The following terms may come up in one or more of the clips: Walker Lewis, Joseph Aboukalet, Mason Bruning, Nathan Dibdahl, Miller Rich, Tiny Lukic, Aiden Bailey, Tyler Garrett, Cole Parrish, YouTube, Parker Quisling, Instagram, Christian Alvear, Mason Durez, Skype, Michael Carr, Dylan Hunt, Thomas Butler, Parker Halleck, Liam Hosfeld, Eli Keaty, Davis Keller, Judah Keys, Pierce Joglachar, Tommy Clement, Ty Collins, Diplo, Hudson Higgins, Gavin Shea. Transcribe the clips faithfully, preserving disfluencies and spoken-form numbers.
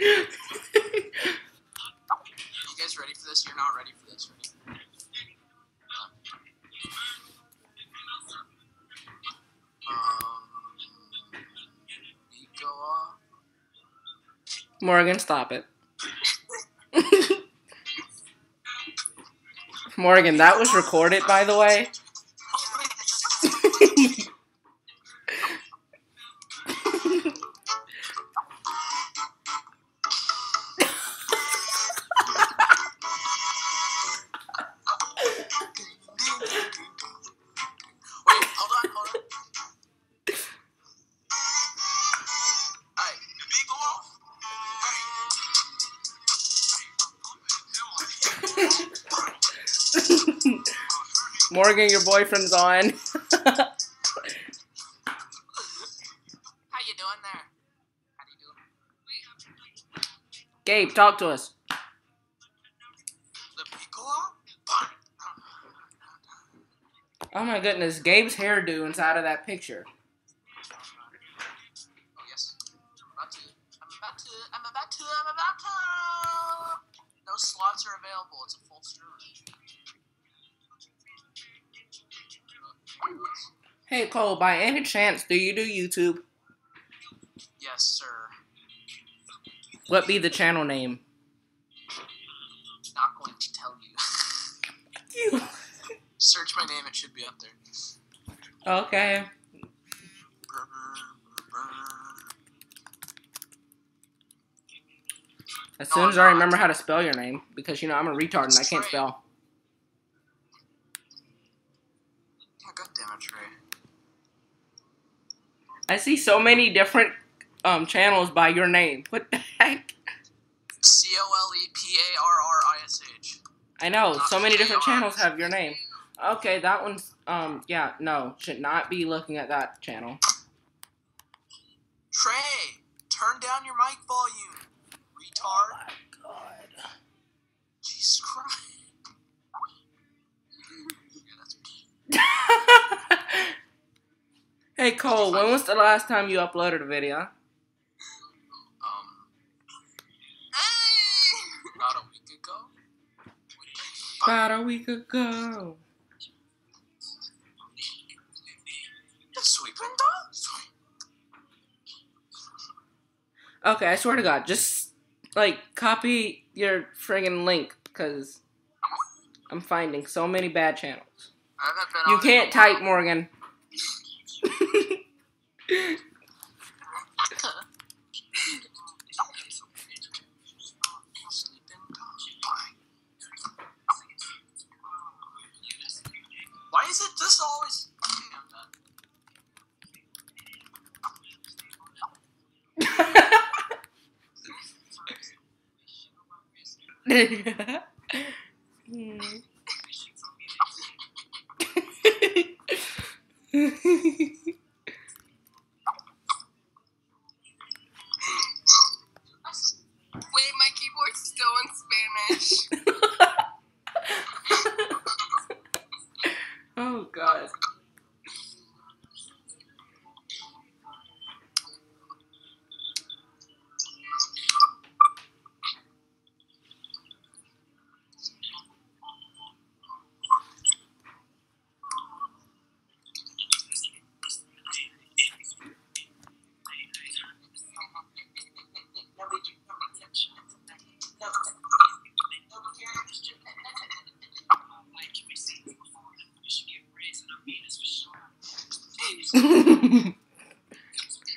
You guys ready for this? You're not ready for this, right? Um, we go off. Morgan, stop it. Morgan, that was recorded, by the way. Morgan, your boyfriend's on. How you doing there? How do you do? Gabe, talk to us. Oh my goodness, Gabe's hairdo inside of that picture. Oh yes. I'm about to. I'm about to. I'm about to. I'm about to. No slots are available. It's a full stream. Hey Cole, by any chance, do you do YouTube? Yes, sir. What be the channel name? I'm not going to tell you. You. Search my name; it should be up there. Okay. As no, soon as I remember how to spell your name, because you know I'm a retard and I can't spell. I see so many different um, channels by your name. What the heck? C O L E P A R R I S H. I know. Not so many different channels have your name. Okay, that one's, um, yeah, no. Should not be looking at that channel. Trey, turn down your mic volume, retard. Oh my god. Jesus Christ. Yeah, that's me. Hey Cole, when was the last time you uploaded a video? Um, about a week ago. About a week ago. Okay, I swear to God, just like copy your friggin' link because I'm finding so many bad channels. You can't type, Morgan. Why is it this always?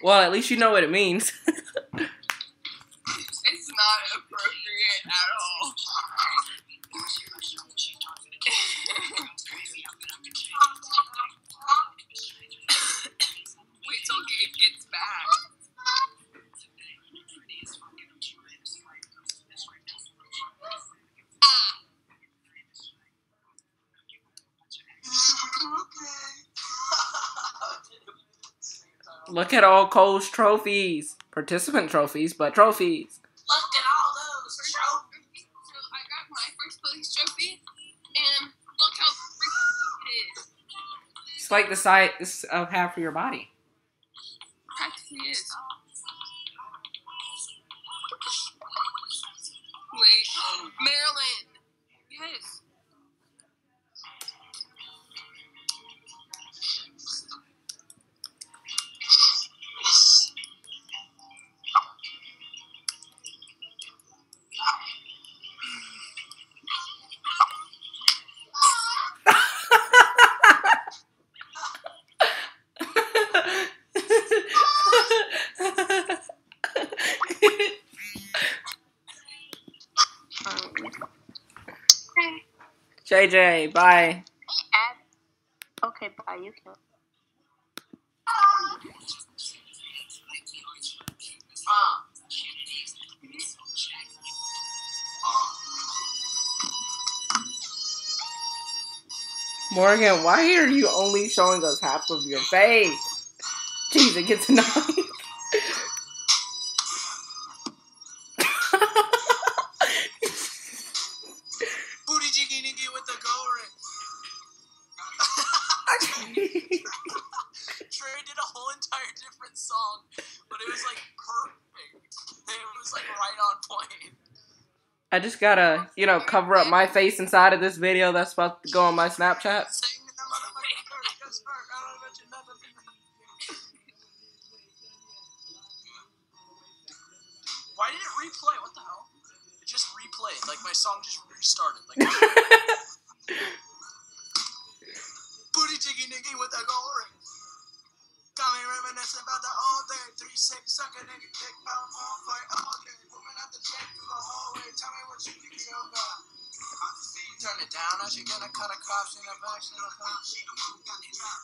Well, at least you know what it means. It's not appropriate at all. Wait till Gabe gets back. Look at all Cole's trophies. Participant trophies, but trophies. Look at all those trophies. So I got my first place trophy, and look how freaking it is. It's like the size of half of your body. Practically is. J J, bye. Ab okay, bye. You can. Morgan, why are you only showing us half of your face? Jeez, it gets annoying. I just gotta, you know, cover up my face inside of this video that's about to go on my Snapchat. Why did it replay? What the hell? It just replayed. Like, my song just restarted. Like, booty jiggy niggy with a gold ring. Got me reminiscing about the old day. Three six sucker nigga dick pound on fire all day. Woman out the check through the hallway. Tell me what you think you got. Turn it down, I should get a cut of cops in a box in a box.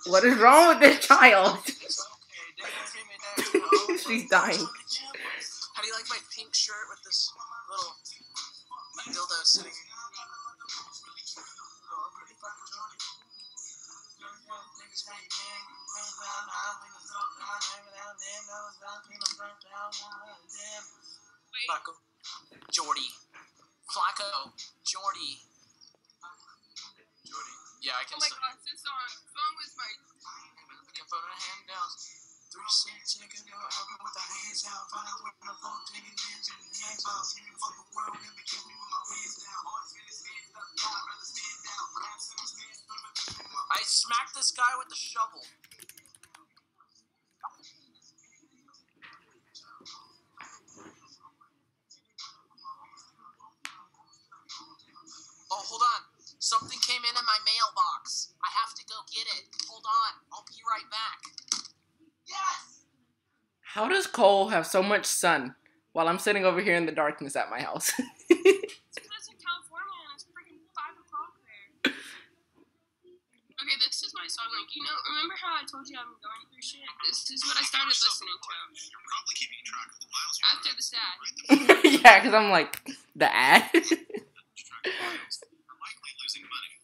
What is wrong with this child? It's okay, they can see me next. She's dying. How do you like my pink shirt with this little dildo sitting? Oh, pretty fucking Johnny. Flacco, Jordy, Flacco, Jordy, Jordy. Yeah, I can. Oh my God, this song, song was my. Looking for the handouts. Three cents, nigga, no helping with the hands out. Find out where the phone taking hands in the hands out. See me fuck the world, let me kill me with my hands down. Hard feelings stand up, I'd rather stand down. But I'm still standing up and doing my I smacked this guy with the shovel. Oh, hold on. Something came in in my mailbox. I have to go get it. Hold on. I'll be right back. Yes! How does Cole have so much sun while I'm sitting over here in the darkness at my house? It's because in California and it's freaking five o'clock there. Okay, this is my song. Like, you know, remember how I told you I'm going through shit? This is what I started listening to. You're probably keeping track of the miles after this ad. Yeah, because I'm like, the ad? You're likely losing money.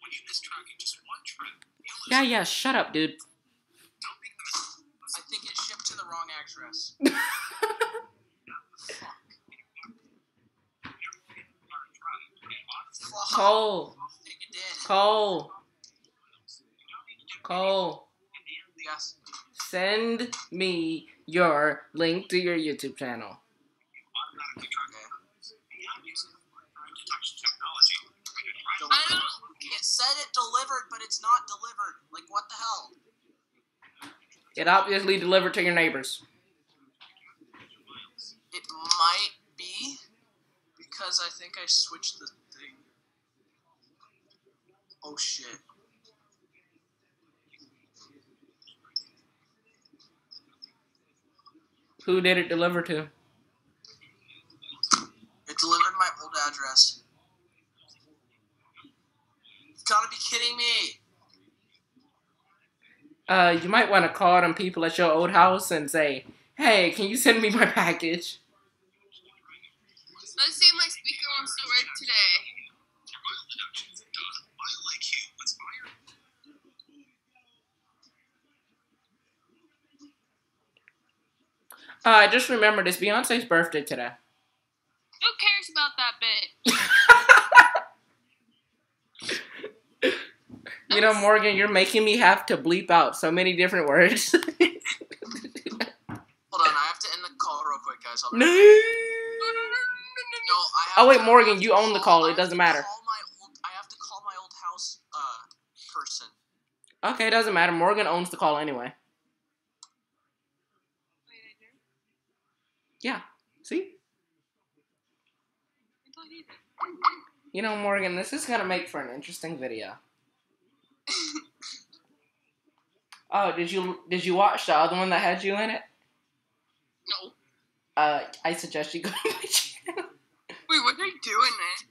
When you miss tracking just one trip, you'll lose. Yeah, yeah, shut up, dude. I think it shipped to the wrong address. Cole. Cole. Cole. Yes. Send me your link to your YouTube channel. I don't know. It said it delivered, but it's not delivered. Like, what the hell? It obviously delivered to your neighbors. It might be because I think I switched the thing. Oh shit. Who did it deliver to? It delivered my old address. You've gotta be kidding me. Uh, you might want to call them people at your old house and say, hey, can you send me my package? Let's see if my speaker wants to work today. Your oil deductions are done. I like you. What's fire? Uh, I just remembered it's Beyonce's birthday today. Who cares about that bitch? You know, Morgan, you're making me have to bleep out so many different words. Hold on, I have to end the call real quick, guys. I'll no. No, no, no, no, no. no I have oh, wait, to, Morgan, have you own the call. It doesn't matter. My old, I have to call my old house uh, person. Okay, it doesn't matter. Morgan owns the call anyway. Wait, I do? Yeah. See? I thought you did. You know, Morgan, this is going to make for an interesting video. Oh, did you did you watch the other one that had you in it? No. Uh, I suggest you go to my channel. Wait, what are you doing, man?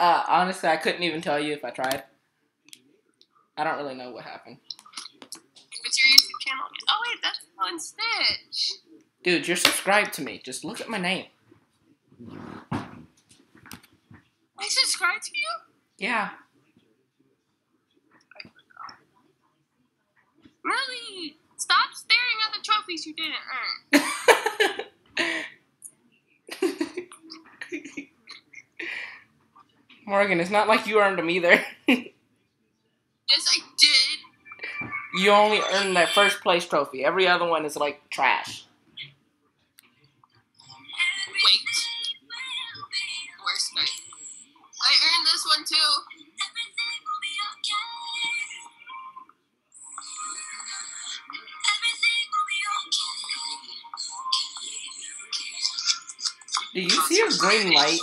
Uh, honestly, I couldn't even tell you if I tried. I don't really know what happened. What's your YouTube channel? Oh, wait, that's on Snitch. Dude, you're subscribed to me. Just look at my name. I subscribed to you? Yeah. I forgot. Really? Stop staring at the trophies you didn't earn. Morgan, it's not like you earned them either. Yes, I did. You only earned that first place trophy. Every other one is like trash. Wait. Worst night. I earned this one too. Do you see a green light?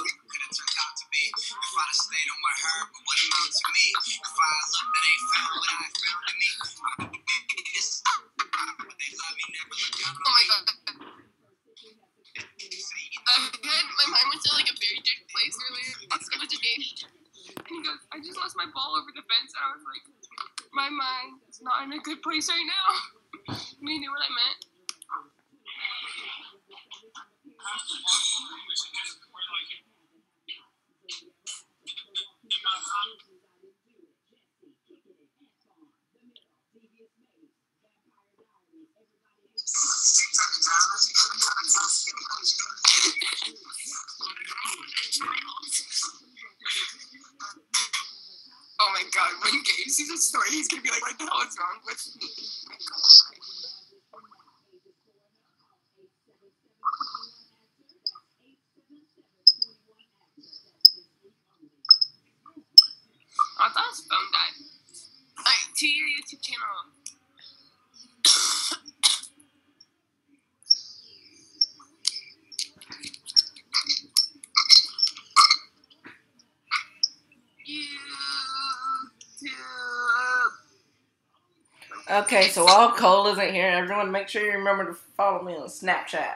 Okay, so while Cole isn't here, everyone make sure you remember to follow me on Snapchat.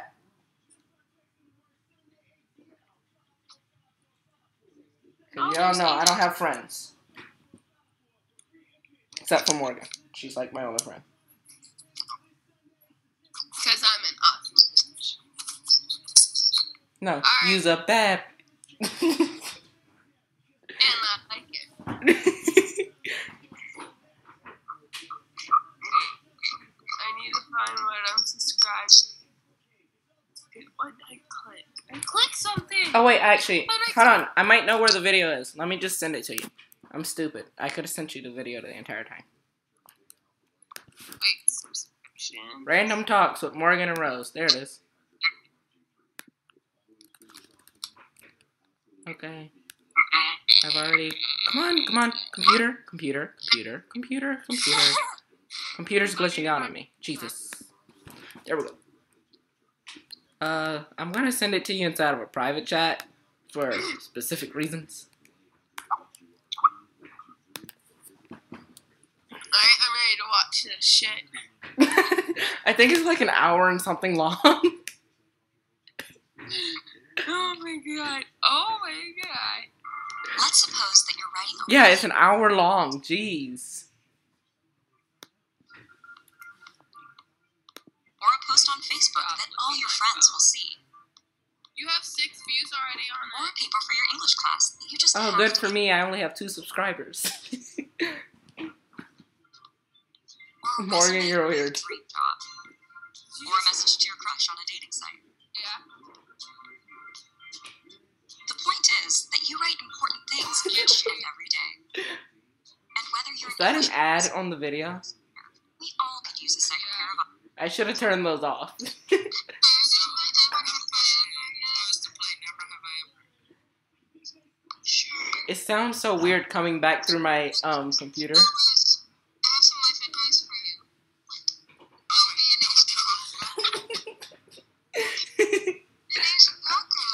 Y'all know I don't have friends. Except for Morgan. She's like my only friend. Because I'm an optimist. No, I... use a bad. And I like it. Oh wait, actually, hold on. I might know where the video is. Let me just send it to you. I'm stupid. I could have sent you the video the entire time. Wait, subscription. Random Talks with Morgan and Rose. There it is. Okay. I've already. Come on, come on, computer, computer, computer, computer, computer. Computer's glitching out on me. Jesus. There we go. Uh, I'm gonna send it to you inside of a private chat for specific reasons. Alright, I'm ready to watch this shit. I think it's like an hour and something long. Oh my god. Oh my god. Let's suppose that you're writing a Yeah, it's an hour long. Jeez. Or a post on Facebook that all your friends will see. You have six views already on it. Or a paper for your English class. You just oh, good for me. I only have two subscribers. Morgan, you're weird. Or a message to your crush on a dating site. Yeah. The point is that you write important things each and every day. And whether you're is that an ad on the video? We all could use a second pair of eyes. I should have turned those off. It sounds so weird coming back through my um computer. Just know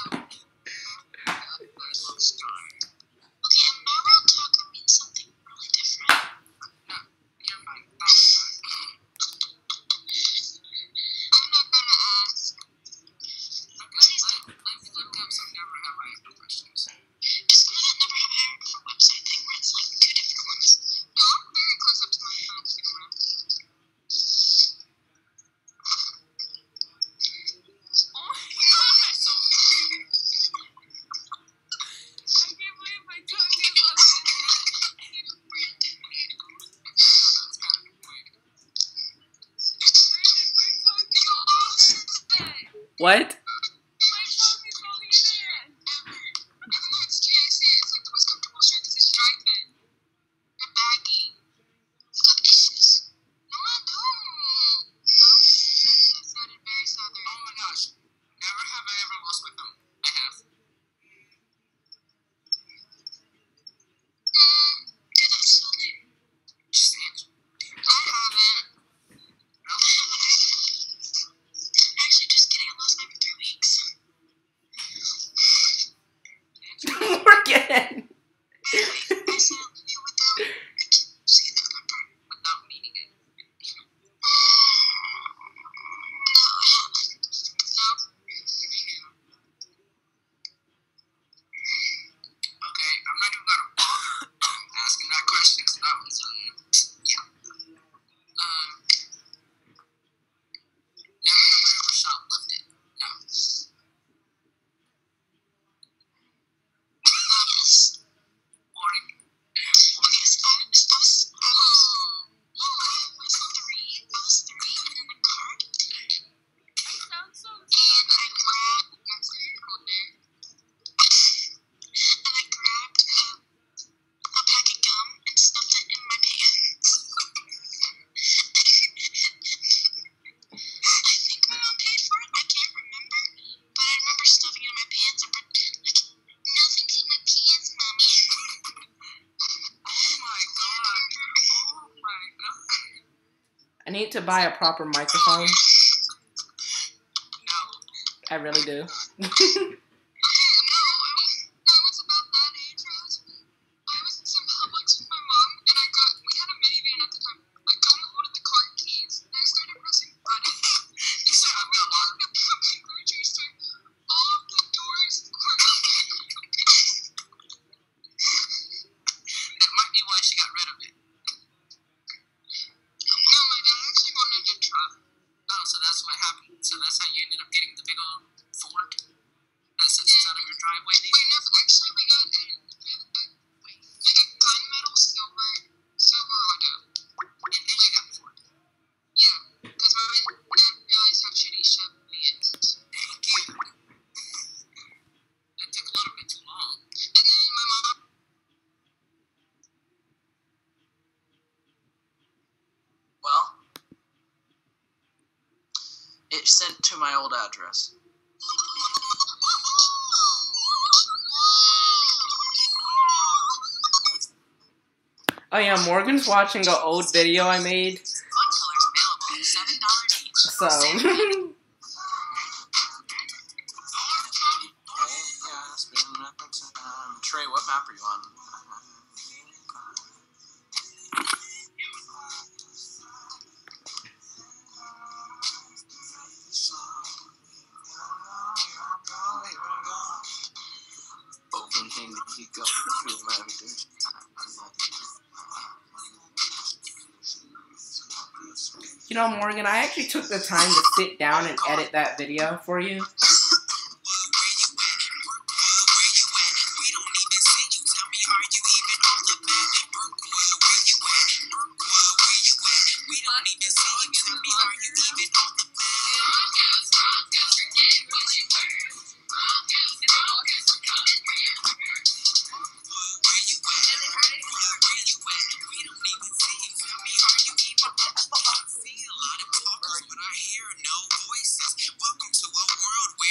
that never have I What? I need to buy a proper microphone. No. I really do. Sent to my old address. Oh yeah, Morgan's watching an old video I made. So Trey, what map are you on? You know, Morgan, I actually took the time to sit down and edit that video for you. Welcome to a world where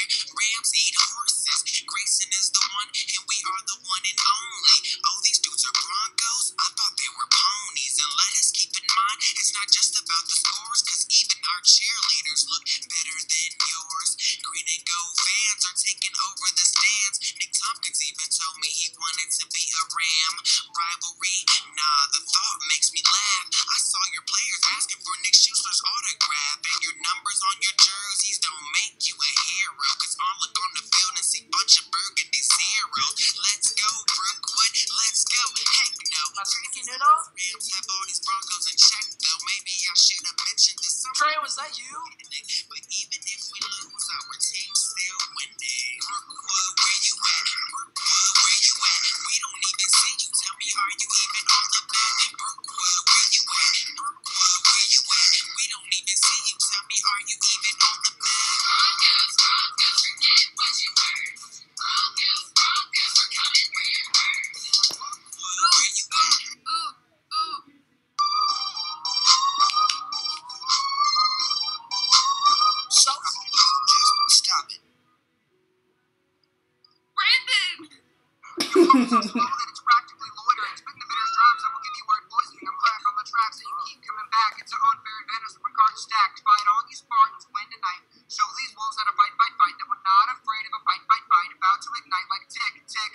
it's practically loitering. Spitting the bitter stripes, I will give you white poisoning. I'm crack on the tracks, and you keep coming back. It's an unfair advantage when cards stacked. Fight all you Spartans, win tonight. Show these wolves how to fight, fight, fight. That we're not afraid of a fight, fight, fight. About to ignite like tick, tick.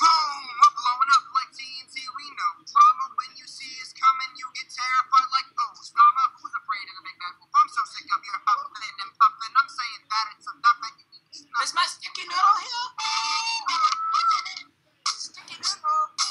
Boom! We're blowing up like T N T, we know. Drama when you see is coming, you get terrified like those. Drama, who's afraid of the big bad wolf? I'm so sick of your huffing and puffing. I'm saying that it's enough. Is my sticky noodle here? Sticky noodle.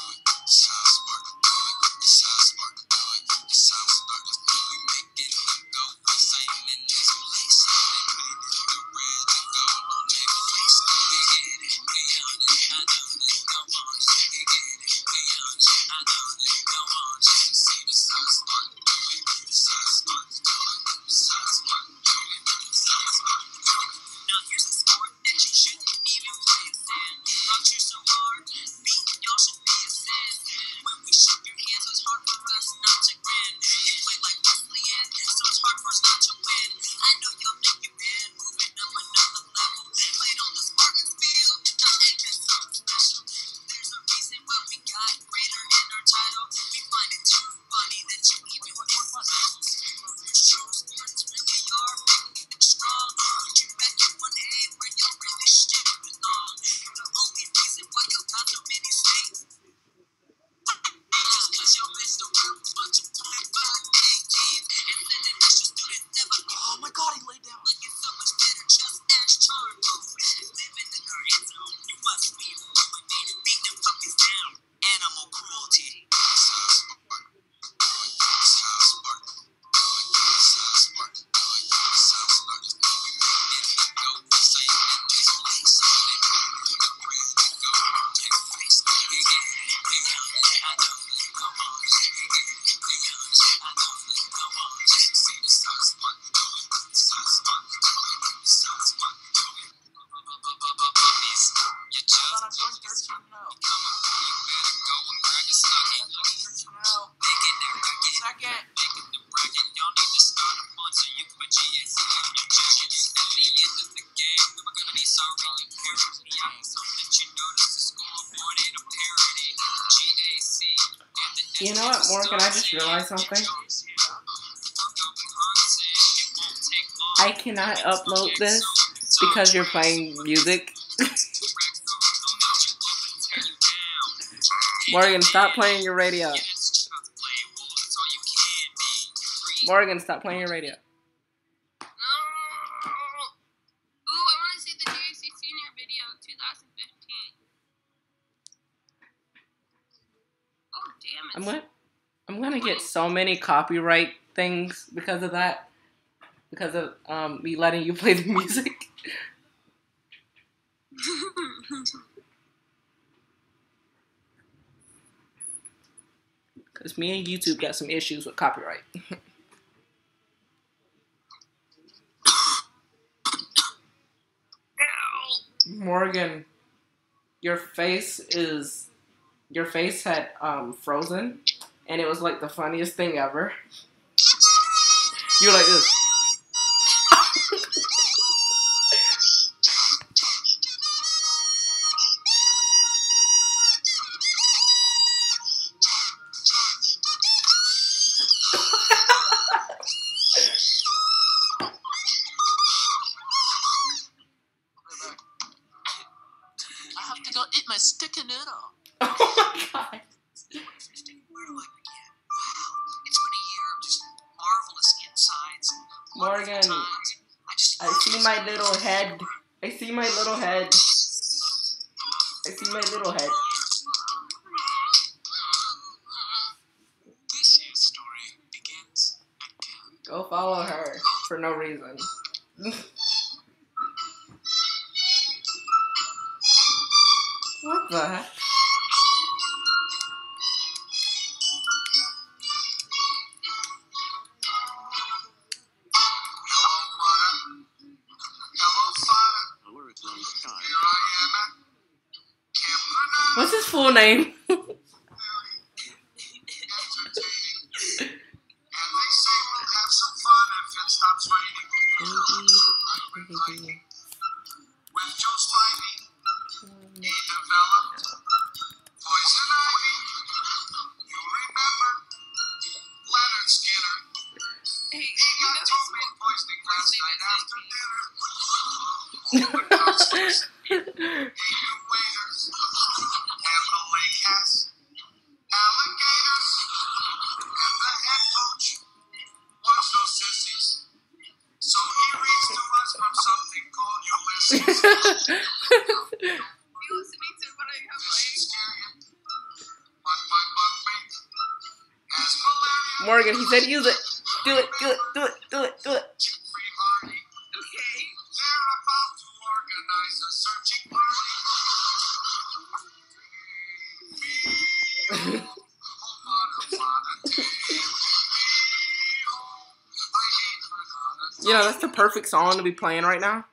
You know what, Morgan, I just realized something. I cannot upload this because you're playing music. Morgan, stop playing your radio. Morgan, stop playing your radio. I'm gonna, I'm gonna get so many copyright things because of that, because of um, me letting you play the music. Because me and YouTube got some issues with copyright. Morgan, your face is... Your face had um, frozen, and it was like the funniest thing ever. You're like this. I have to go eat my sticky noodle. Oh my god. Where do I begin? Wow, it's been a year of just marvelous insights. Morgan, I, just I see my little head. I see my little head. I see my little head. This year's story begins at ten. Go follow her for no reason. What the heck? What's his full name? listening to what I have like. Morgan, he said use it. Do it, do it, do it, do it, do it. Okay. They're about to organize a searching party. You know, that's the perfect song to be playing right now.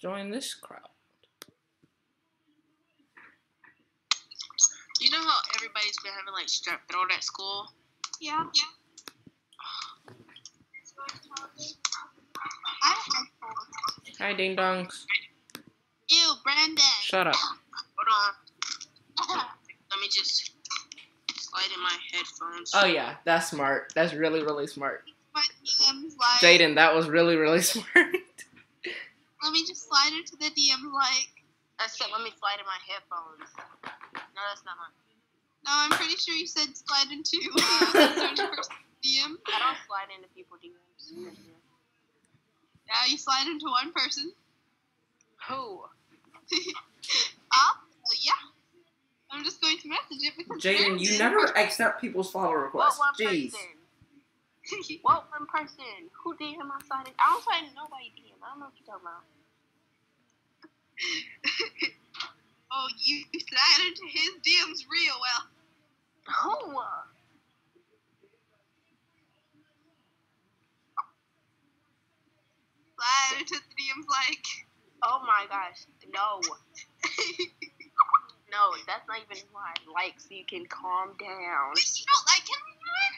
Join this crowd. You know how everybody's been having like strep throat at school? Yeah. Yeah. Hi, ding dongs. Ew, Brandon. Shut up. Hold on. Let me just slide in my headphones. Oh yeah, that's smart. That's really, really smart. Jaden, that was really, really smart. Let me just slide into the D M like. I said, let me slide in my headphones. No, that's not mine. No, I'm pretty sure you said slide into uh, D M. I don't slide into people D Ms. Mm-hmm. Now you slide into one person. Who? Ah, well, yeah. I'm just going to message it because. Jaden, you never person. accept people's follow requests. What one Jeez. Person? What one person? Who D M I slide in? I don't slide into nobody D M. I don't know what you're talking about. Oh, you slide into his D Ms real well. Oh. Slide into the D Ms like, oh my gosh, no. No, that's not even why. Like, so you can calm down. But you don't like him anymore?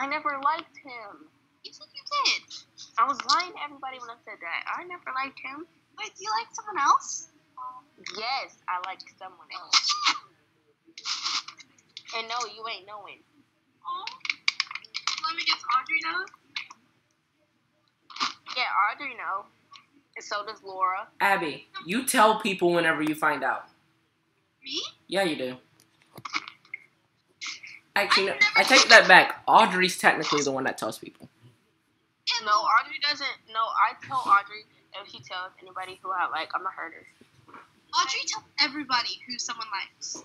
I never liked him. You said you did. I was lying to everybody when I said that. I never liked him. Wait, do you like someone else? Yes, I liked someone else. And no, you ain't knowing. Oh, let me guess, Audrey knows? Yeah, Audrey knows. And so does Laura. Abby, you tell people whenever you find out. Me? Yeah, you do. Actually, I take that back. Audrey's technically the one that tells people. No, Audrey doesn't. No, I tell Audrey if she tells anybody who I like, I'm a hurter. Audrey tells everybody who someone likes.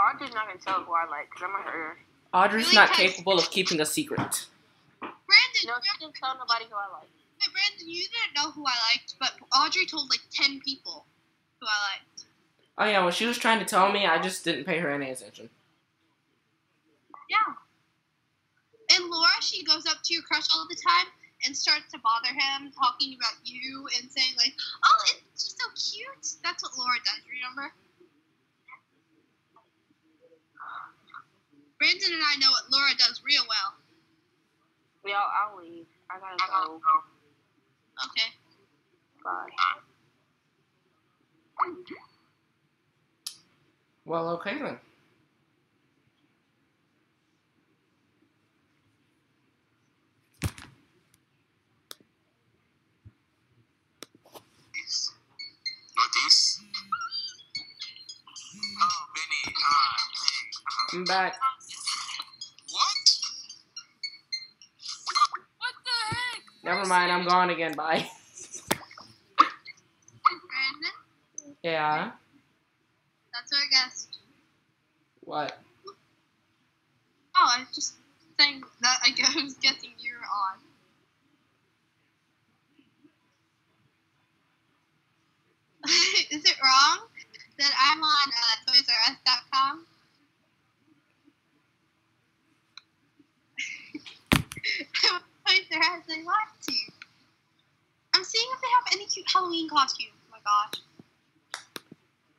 Audrey's not going to tell who I like because I'm a hurter. Audrey's really not capable of keeping a secret. Brandon, no, she didn't tell nobody who I like. Hey, Brandon, you didn't know who I liked, but Audrey told like ten people who I liked. Oh, yeah, when she was trying to tell me, I just didn't pay her any attention. Yeah. And Laura, she goes up to your crush all the time and starts to bother him, talking about you and saying, like, oh, it's just so cute. That's what Laura does, remember? Brandon and I know what Laura does real well. Well, I'll leave. I gotta go. Okay. Bye. Well, okay then. Notice how many times I'm back. What? What the heck? Never mind, I'm gone again. Bye. Brandon? Yeah. That's our guest. What? Oh, I was just saying that. I was guessing you were on. Is it wrong that I'm on uh, Toys R Us dot com? Toys R Us, I want to. I'm seeing if they have any cute Halloween costumes. Oh my gosh.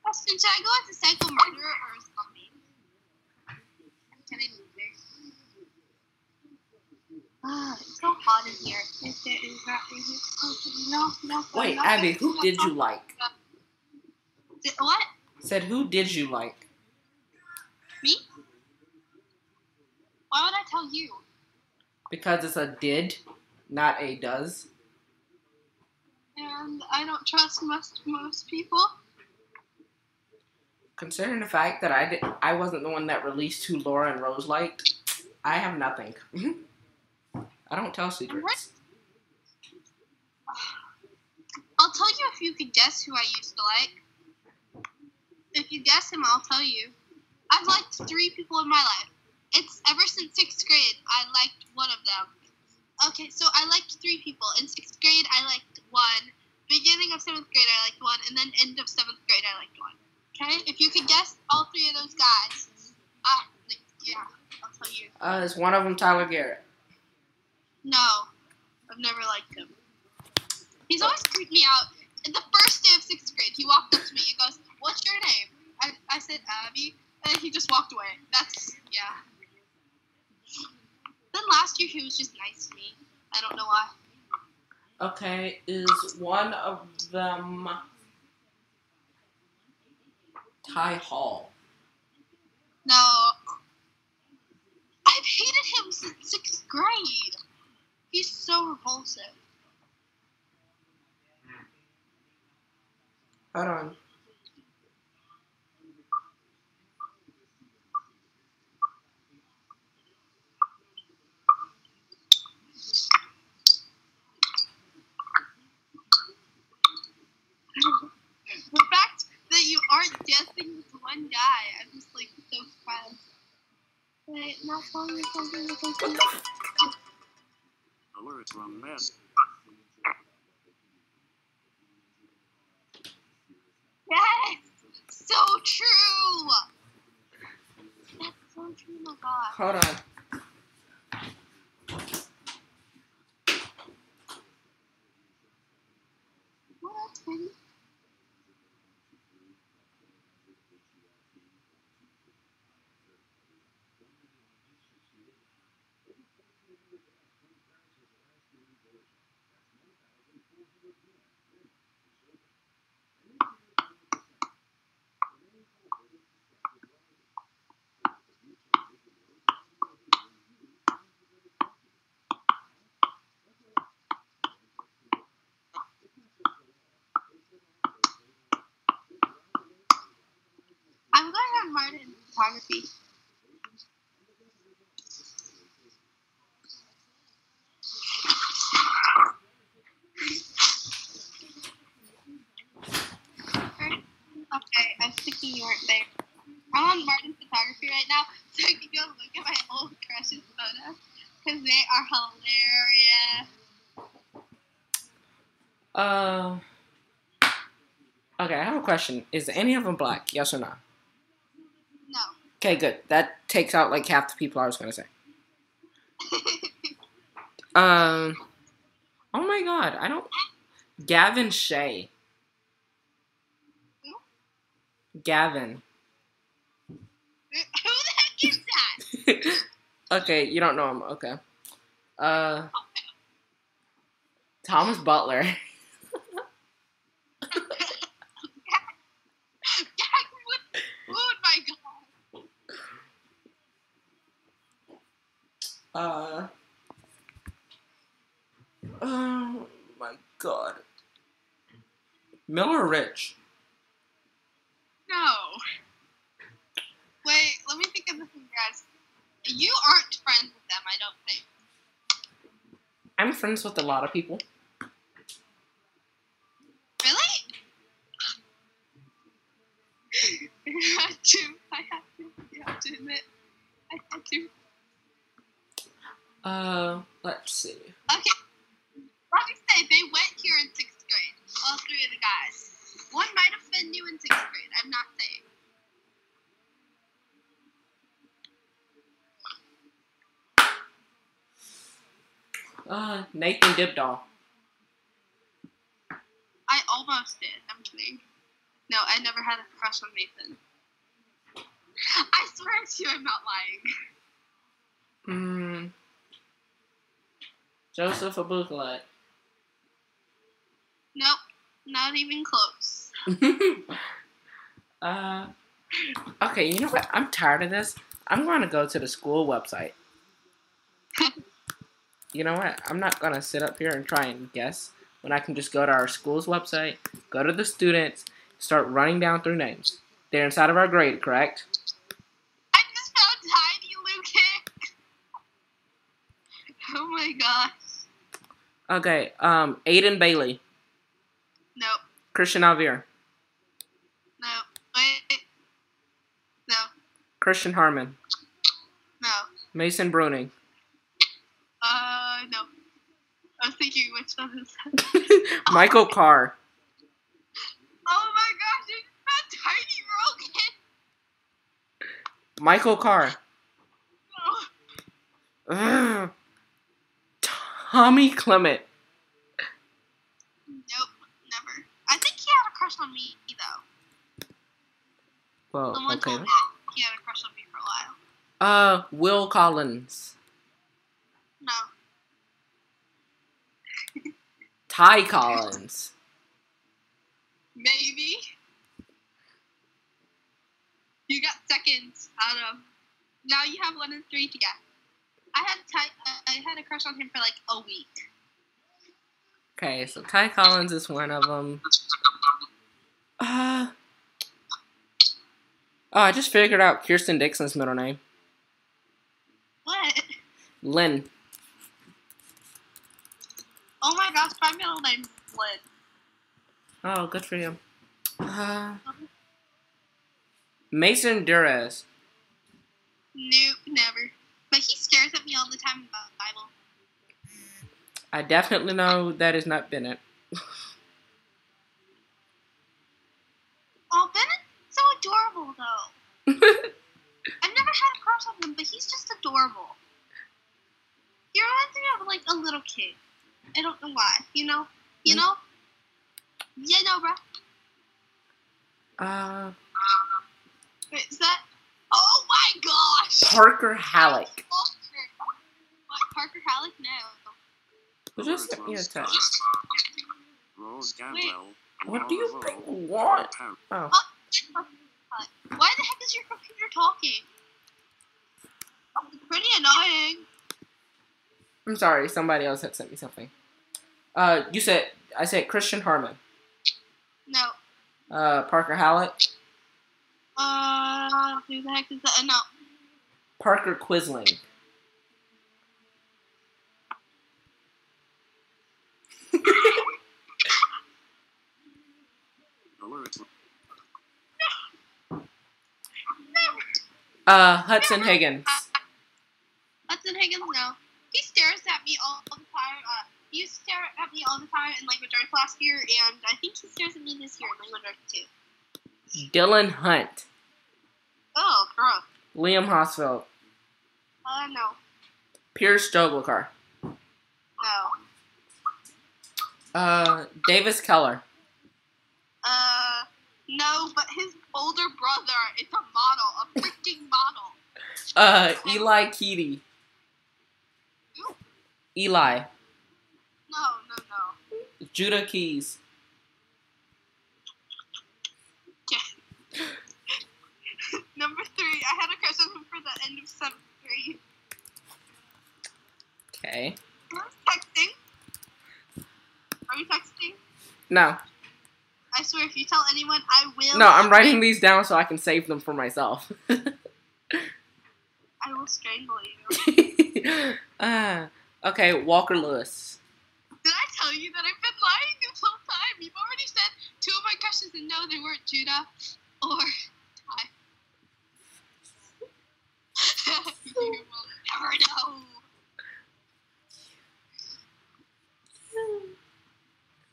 Austin, should I go as a psycho murderer or a zombie? Can I move there? Ah, oh, it's so hot in here. Is there, is that, is it, oh, no, no, Wait, no, Abby, who no, did you like? Did, what? Said, who did you like? Me? Why would I tell you? Because it's a did, not a does. And I don't trust most most people. Considering the fact that I did, I wasn't the one that released who Laura and Rose liked, I have nothing. I don't tell secrets. I'll tell you if you could guess who I used to like. If you guess him, I'll tell you. I've liked three people in my life. It's ever since sixth grade, I liked one of them. Okay, so I liked three people. In sixth grade, I liked one. Beginning of seventh grade, I liked one. And then end of seventh grade, I liked one. Okay? If you could guess all three of those guys, I, like, yeah, I'll tell you. Uh, is one of them Tyler Garrett? No. I've never liked him. He's always creeped me out. In the first day of sixth grade, he walked up to me and goes, "What's your name?" I, I said, Abby. And he just walked away. That's, yeah. Then last year he was just nice to me. I don't know why. Okay, is one of them Ty Hall? No. I've hated him since sixth grade. He's so repulsive. Hold on. The fact that you aren't guessing this one guy, I'm just like so surprised. Wait, not following something with something. Alerts run mess. Yes! So true! That's so true, my God. Hold on. In photography. Okay, I'm thinking you weren't there. I'm on Martin photography right now, so I can go look at my old crushes photos because they are hilarious. Um. Uh, okay, I have a question. Is any of them black? Yes or no? Okay, good. That takes out like half the people I was gonna say. um, oh my God, I don't. Gavin Shea. Who? Gavin. Who the heck is that? Okay, you don't know him. Okay. Uh, Thomas Butler. Uh, oh my God. Miller Rich. No. Wait, let me think of the thing, guys. You aren't friends with them, I don't think. I'm friends with a lot of people. Really? I have to. I have to. You have to admit. I have to. Uh, let's see. Okay. Let me say, they went here in sixth grade. All three of the guys. One might have been new in sixth grade. I'm not saying. Uh, Nathan Dibdahl. I almost did. I'm kidding. No, I never had a crush on Nathan. I swear to you, I'm not lying. Hmm. Joseph Aboukalet. Nope, not even close. uh, okay, you know what? I'm tired of this. I'm going to go to the school website. You know what? I'm not going to sit up here and try and guess when I can just go to our school's website, go to the students, start running down through names. They're inside of our grade, correct? I just found Tiny Lukic. Oh my gosh. Okay, um, Aiden Bailey. Nope. Christian Alvear. No. Wait. No. Christian Harmon. No. Mason Bruning. Uh, no. I was thinking which one is that? Michael Carr. Oh my gosh, it's not Tiny Rogan. Michael Carr. No. Ugh. Tommy Clement. Nope, never. I think he had a crush on me, though. Well, Someone okay. told me he had a crush on me for a while. Uh, Will Collins. No. Ty Collins. Maybe. You got seconds out of. Now you have one and three to get. I had Ty, uh, I had a crush on him for like a week. Okay, so Ty Collins is one of them. Uh, oh, I just figured out Kirsten Dixon's middle name. What? Lynn. Oh my gosh, my middle name is Lynn. Oh, good for you. Uh, Mason Durez. Nope, never. But he stares at me all the time about the Bible. I definitely know that is not Bennett. Oh, Bennett's so adorable, though. I've never had a crush on him, but he's just adorable. He reminds me of, like, a little kid. I don't know why. You know? You mm-hmm. know? Yeah, no, bro. Uh. Wait, is that? Oh my gosh! Parker Halleck. What? Parker Halleck? No. Just yeah, what do you think? What? Oh. Why the heck is your computer talking? It's pretty annoying. I'm sorry. Somebody else had sent me something. Uh, you said I said Christian Harmon. No. Uh, Parker Hallett? Uh, who the heck is that? Uh, no. Parker Quisling. uh, Hudson Higgins. Uh, Hudson Higgins, no. He stares at me all the time. Uh, He used to stare at me all the time in language arts last year, and I think he stares at me this year in language arts too. Dylan Hunt. Oh, gross. Liam Hosfeld. Uh, no. Pierce Joglachar. No. Uh, Davis Keller. Uh, no, but his older brother is a model, a freaking model. Uh, Eli Keaty. Ooh. Eli. No, no, no. Judah Keys. Yeah. Number three. I had a crush on him for the end of seventh grade. Okay. Are we texting? Are we texting? No. I swear, if you tell anyone, I will. No, I'm writing these down so I can save them for myself. I will strangle you. uh, okay, Walker Lewis. Did I tell you that I've been lying this whole time? You've already said two of my crushes, and no, they weren't Judah or Ty. You will never know.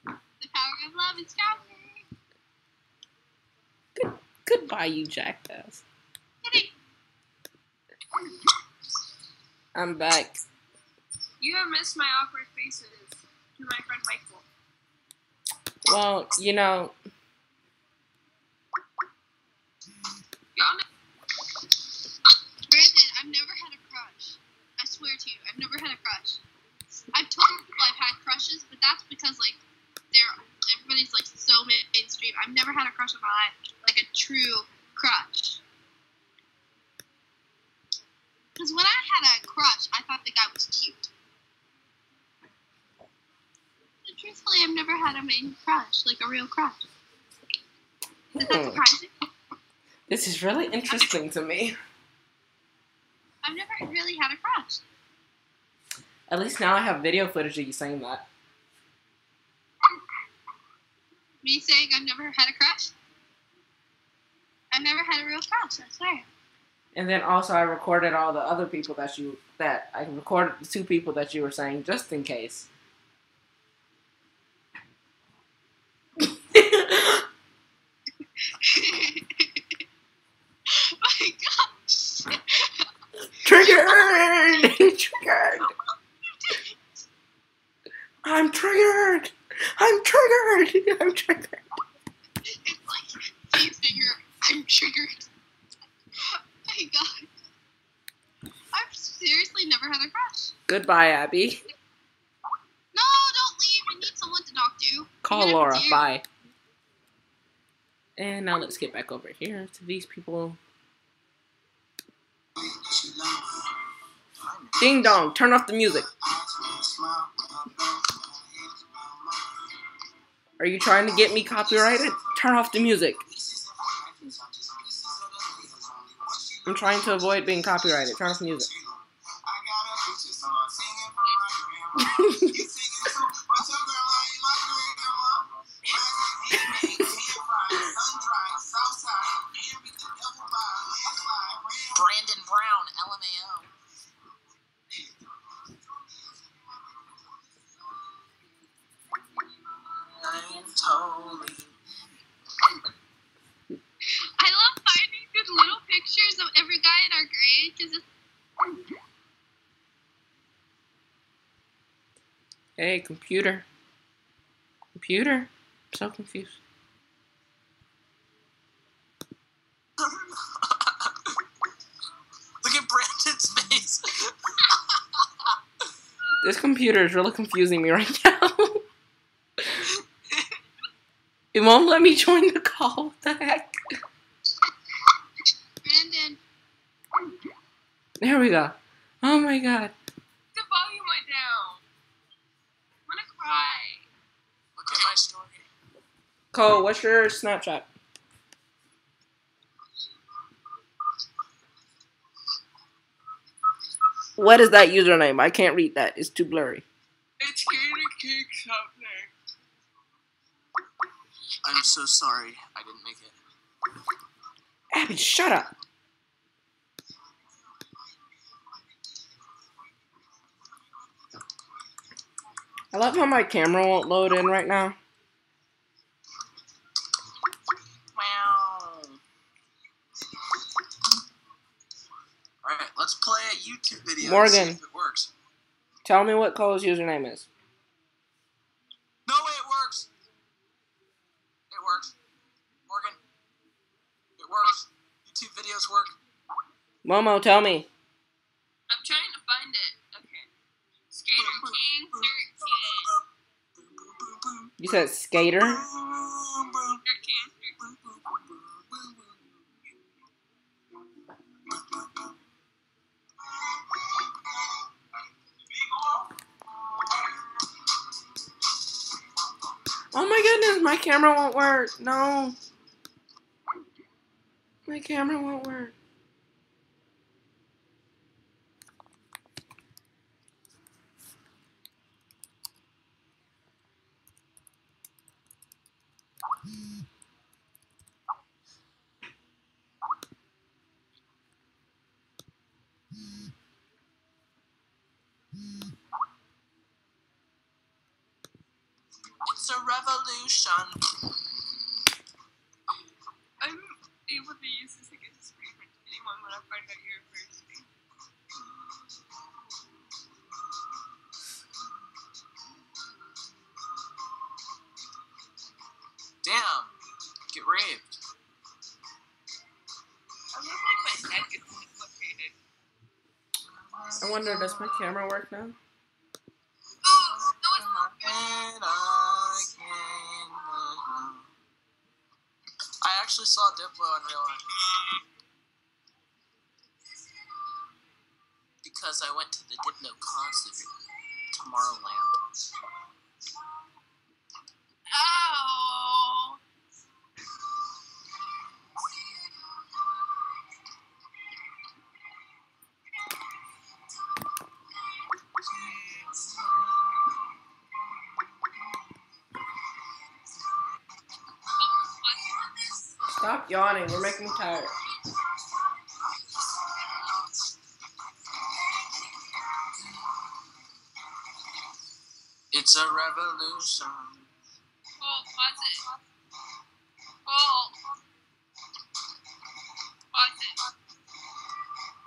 The power of love is stronger. Good, goodbye, you jackass. I'm back. You have missed my awkward faces. To my friend Michael. Well, you know, Brandon, I've never had a crush. I swear to you, I've never had a crush. I've told people I've had crushes, but that's because, like, they're, everybody's, like, so mainstream. I've never had a crush in my life, like a true crush. Because when I had a crush, I thought the guy was cute. But truthfully, I've never had a main crush, like a real crush. Is that surprising? This is really interesting to me. I've never really had a crush. At least now I have video footage of you saying that. Me saying I've never had a crush? I've never had a real crush, I swear. And then also I recorded all the other people that you, that I recorded the two people that you were saying just in case. My gosh. Triggered! Triggered! I'm triggered! I'm triggered! I'm triggered! It's like, you figure, I'm triggered. Oh my god. I've seriously never had a crush. Goodbye, Abby. No, don't leave. I need someone to talk to. Call Laura. Do. Bye. And now let's get back over here to these people. Ding dong. Turn off the music. Are you trying to get me copyrighted? Turn off the music. I'm trying to avoid being copyrighted. Turn off the music. Hey, computer. Computer? I'm so confused. Look at Brandon's face. This computer is really confusing me right now. It won't let me join the call. What the heck? Brandon. There we go. Oh my god. The volume went down. Hi. Look at my story. Cole, what's your Snapchat? What is that username? I can't read that. It's too blurry. It's Katie something. I'm so sorry. I didn't make it. Abby, shut up. I love how my camera won't load in right now. Wow. Alright, let's play a YouTube video. Morgan, and see if it works. Tell me what Cole's username is. No way it works. It works. Morgan. It works. YouTube videos work. Momo, tell me. I'm trying to find it. Okay. Skater King thirteen. You said skater? thirteen. Oh my goodness, my camera won't work. No. My camera won't work. It's a revolution. I'm able to use this against anyone when I find out you're first. Damn, get raped. I wonder, does my camera work now? I actually saw Diplo in real life. Because I went to the Diplo concert at Tomorrowland. Ow! Stop yawning, we're making me tired. It's a revolution. Oh, pause it. Oh. Pause it.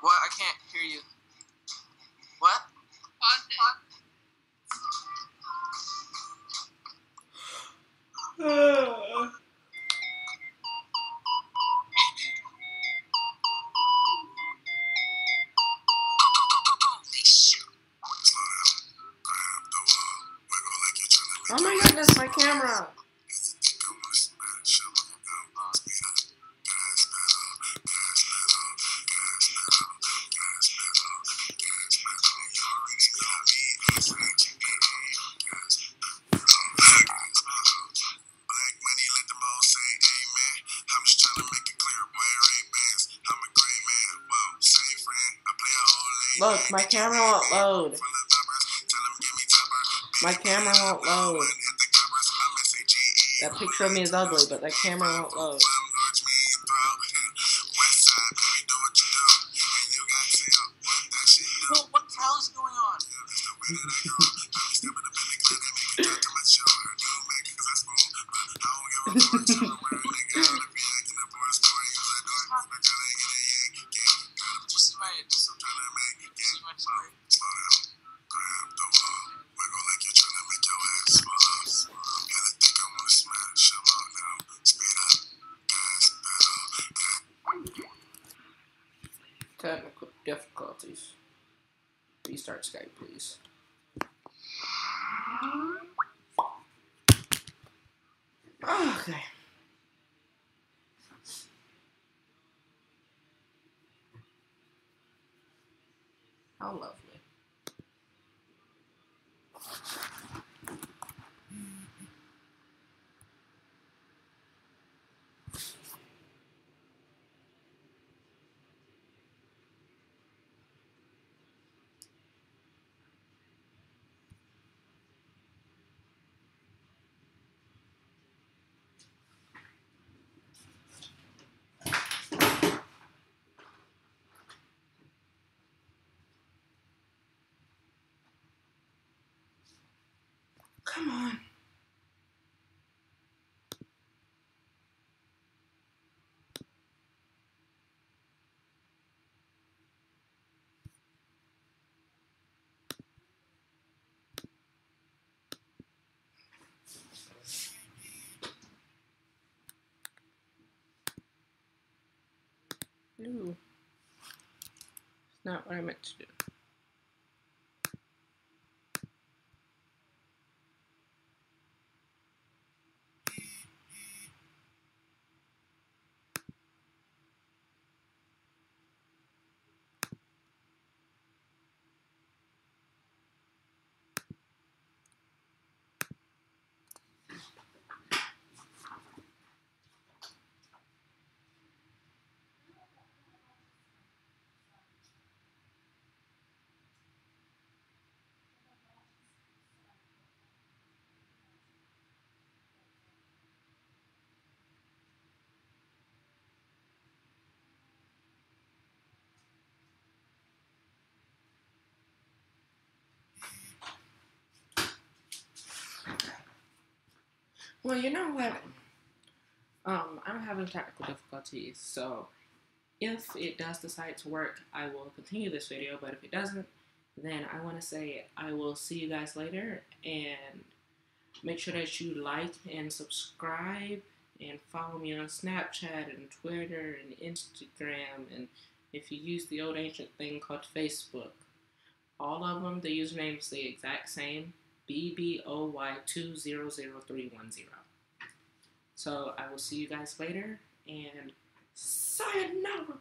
What? I can't hear you. What? Pause it. Oh. Oh my goodness, my camera! Look, my camera won't load. My camera won't load. That picture of me is ugly, but that camera won't load. Well, what the hell is going on? Technical difficulties. Restart Skype, please. Oh, okay. How lovely. Come on. Ooh. It's not what I meant to do. Well, you know what? Um, I'm having technical difficulties, so if it does decide to work, I will continue this video, but if it doesn't, then I want to say I will see you guys later, and make sure that you like and subscribe, and follow me on Snapchat, and Twitter, and Instagram, and if you use the old ancient thing called Facebook. all of them, the username is the exact same, B B O Y two zero zero three one zero. So I will see you guys later, and sayonara!